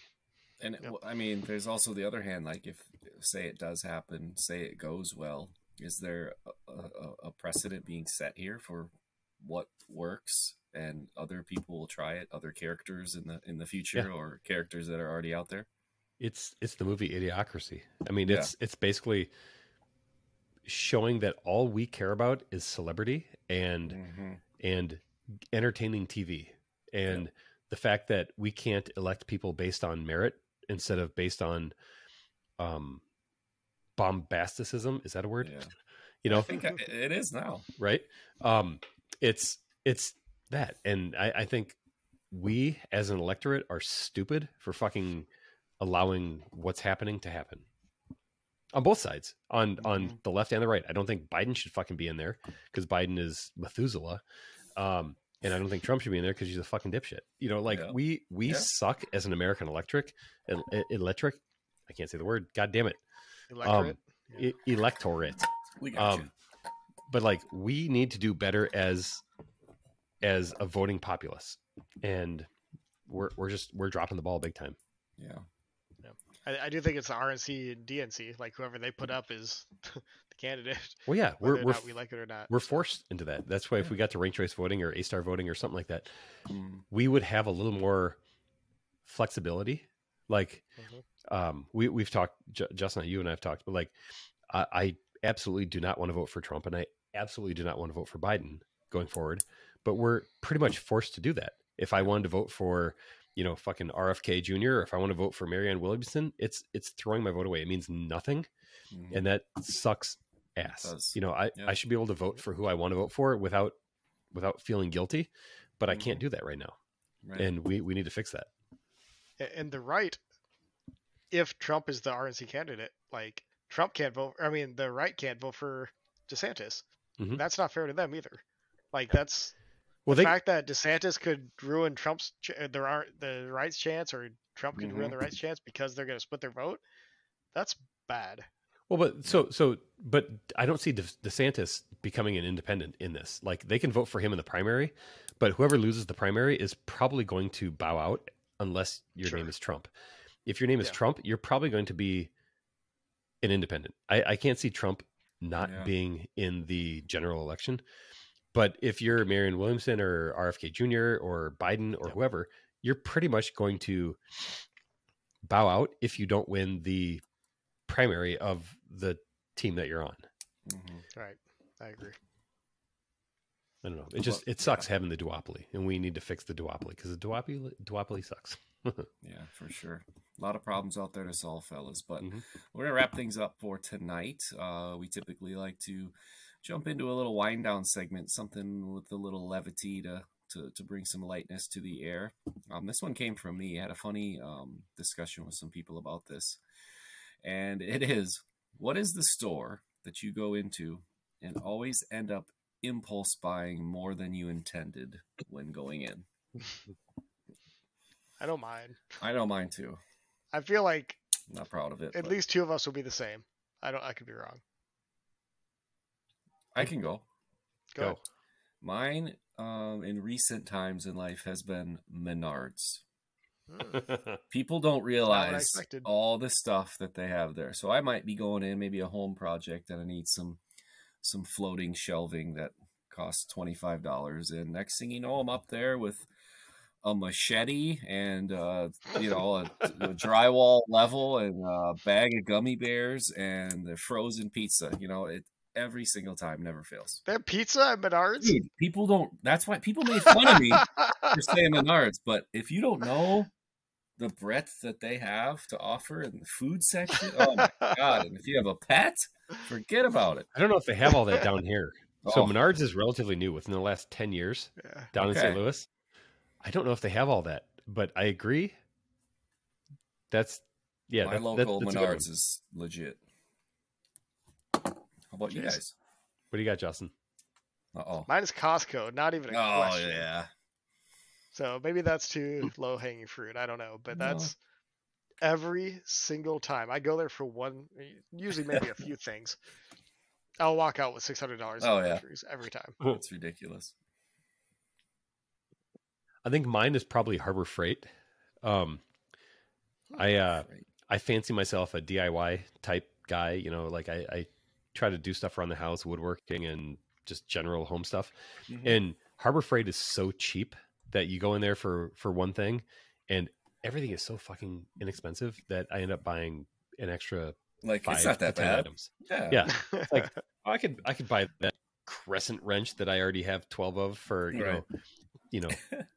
And yep. I mean, there's also the other hand, like if say it does happen, say it goes well, is there a, a, a precedent being set here for what works and other people will try it, other characters in the, in the future yeah. or characters that are already out there? It's, it's the movie Idiocracy. I mean, it's, yeah. it's basically showing that all we care about is celebrity and, mm-hmm. and entertaining T V and yep. the fact that we can't elect people based on merit instead of based on um, bombasticism. Is that a word? Yeah. You know, I think I, it is now. Right. Um, it's, it's that. And I, I think we as an electorate are stupid for fucking allowing what's happening to happen on both sides, on, mm-hmm. on the left and the right. I don't think Biden should fucking be in there because Biden is Methuselah. Um, And I don't think Trump should be in there because he's a fucking dipshit. You know, like yeah. we we yeah. suck as an American electric, electric. I can't say the word. God damn it. Electorate. Um, yeah. e- electorate. We got um, you. But like we need to do better as as a voting populace, and we're we're just we're dropping the ball big time. Yeah. yeah. I, I do think it's the R N C and D N C. Like whoever they put up is candidate. Well, yeah, we're, we're we like it or not. We're forced into that. That's why if we got to ranked choice voting or A-star voting or something like that, mm. we would have a little more flexibility. Like mm-hmm. um, we we've talked, J- Justin, you and I have talked, but like I, I absolutely do not want to vote for Trump, and I absolutely do not want to vote for Biden going forward. But we're pretty much forced to do that. If I wanted to vote for, you know, fucking R F K Junior, or if I want to vote for Marianne Williamson, it's it's throwing my vote away. It means nothing, mm-hmm. and that sucks. Ass. You know, I, yeah. I should be able to vote for who I want to vote for without without feeling guilty, but I can't do that right now. Right. And we, we need to fix that. And the right, if Trump is the R N C candidate, like Trump can't vote. I mean, the right can't vote for DeSantis. Mm-hmm. That's not fair to them either. Like that's well, the they... fact that DeSantis could ruin Trump's ch- there aren't the right's chance, or Trump could mm-hmm. ruin the right's chance because they're going to split their vote. That's bad. Well, but so, so, but I don't see De- DeSantis becoming an independent in this. Like, they can vote for him in the primary, but whoever loses the primary is probably going to bow out unless your sure. name is Trump. If your name yeah. is Trump, you're probably going to be an independent. I, I can't see Trump not yeah. being in the general election. But if you're Marianne Williamson or R F K Junior or Biden or yeah. whoever, you're pretty much going to bow out if you don't win the primary of the team that you're on. Mm-hmm. Right. I agree. I don't know. It just, it sucks yeah. having the duopoly, and we need to fix the duopoly because the duopoly, duopoly sucks. Yeah, for sure. A lot of problems out there to solve, fellas, but mm-hmm. we're going to wrap things up for tonight. Uh, we typically like to jump into a little wind down segment, something with a little levity to, to, to bring some lightness to the air. Um, this one came from me. I had a funny um, discussion with some people about this. And it is, what is the store that you go into and always end up impulse buying more than you intended when going in? I don't mind. I don't mind too. I feel like I'm not proud of it. At but... least two of us will be the same. I don't. I could be wrong. I can go. Go. go. Mine um, in recent times in life has been Menards. People don't realize all the stuff that they have there. So I might be going in maybe a home project and I need some some floating shelving that costs twenty-five dollars. And next thing you know, I'm up there with a machete and, uh, you know, a, a drywall level and a bag of gummy bears and the frozen pizza. You know, it every single time, never fails. That pizza at Menards? Dude, people don't, that's why people made fun of me for saying Menards, but if you don't know the breadth that they have to offer in the food section, oh my God. And if you have a pet, forget about it. I don't know if they have all that down here. So oh. Menards is relatively new within the last ten years yeah. down okay. in Saint Louis. I don't know if they have all that, but I agree. That's, yeah. My that, local that, Menards is legit. How about Jeez. you guys? What do you got, Justin? Uh-oh. Mine is Costco. Not even a oh, question. Oh, yeah. So maybe that's too low-hanging fruit. I don't know. But that's no. every single time. I go there for one, usually maybe a few things. I'll walk out with six hundred dollars oh, in groceries yeah. every time. That's ridiculous. I think mine is probably Harbor Freight. Um, Harbor I uh, Freight. I fancy myself a D I Y type guy. You know, like I, I try to do stuff around the house, woodworking and just general home stuff. Mm-hmm. And Harbor Freight is so cheap that you go in there for, for one thing and everything is so fucking inexpensive that I end up buying an extra like five it's not that bad items. Yeah. yeah. Like I could, I could buy that crescent wrench that I already have twelve of for, you right. know, you know,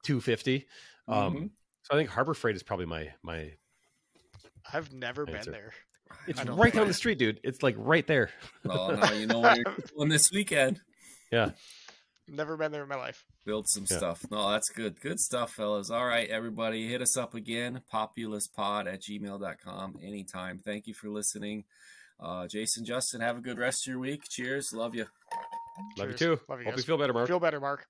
two fifty Um, mm-hmm. So I think Harbor Freight is probably my, my, I've never answer. been there. It's right down the street, dude. It's like right there. Well, now you know what you're doing this weekend. Yeah. Never been there in my life. Build some yeah. stuff. No, that's good. Good stuff, fellas. All right, everybody. Hit us up again. populist pod at gmail dot com anytime. Thank you for listening. Uh, Jason, Justin, have a good rest of your week. Cheers. Love you. Love Cheers. you too. Love you Hope guys. you feel better, Mark. Feel better, Mark.